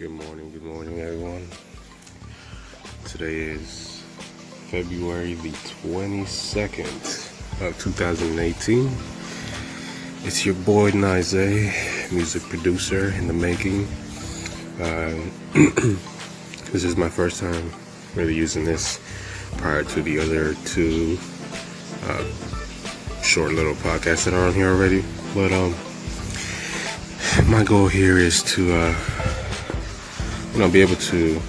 Good morning everyone. Today is February the 22nd of 2018. It's your boy Naize, music producer in the making. This is my first time really using this prior to the other two short little podcasts that are on here already. But my goal here is to be able to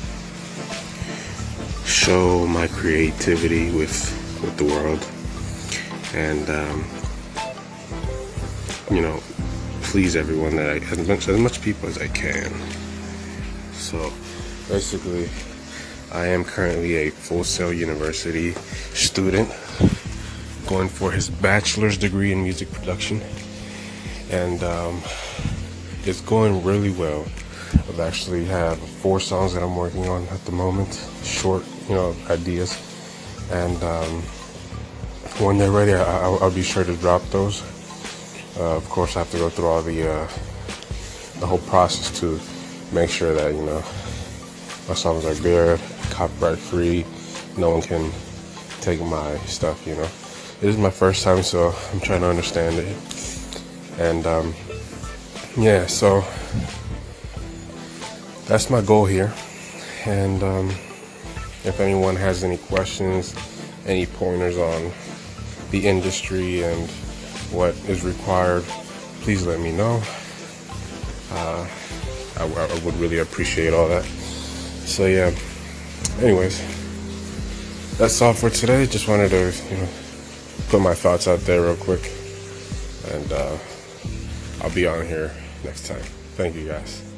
show my creativity with the world, and please everyone that as much people as I can. So basically, I am currently a Full Sail University student going for his bachelor's degree in music production, and it's going really well. I've actually have 4 songs that I'm working on at the moment, short, ideas, and when they're ready, I'll be sure to drop those. Of course, I have to go through all the whole process to make sure that my songs are good, copyright free, no one can take my stuff. It is my first time, so I'm trying to understand it, and so. That's my goal here, and if anyone has any questions, any pointers on the industry and what is required, please let me know. I would really appreciate all that. So yeah, anyways, that's all for today. Just wanted to put my thoughts out there real quick, and I'll be on here next time. Thank you guys.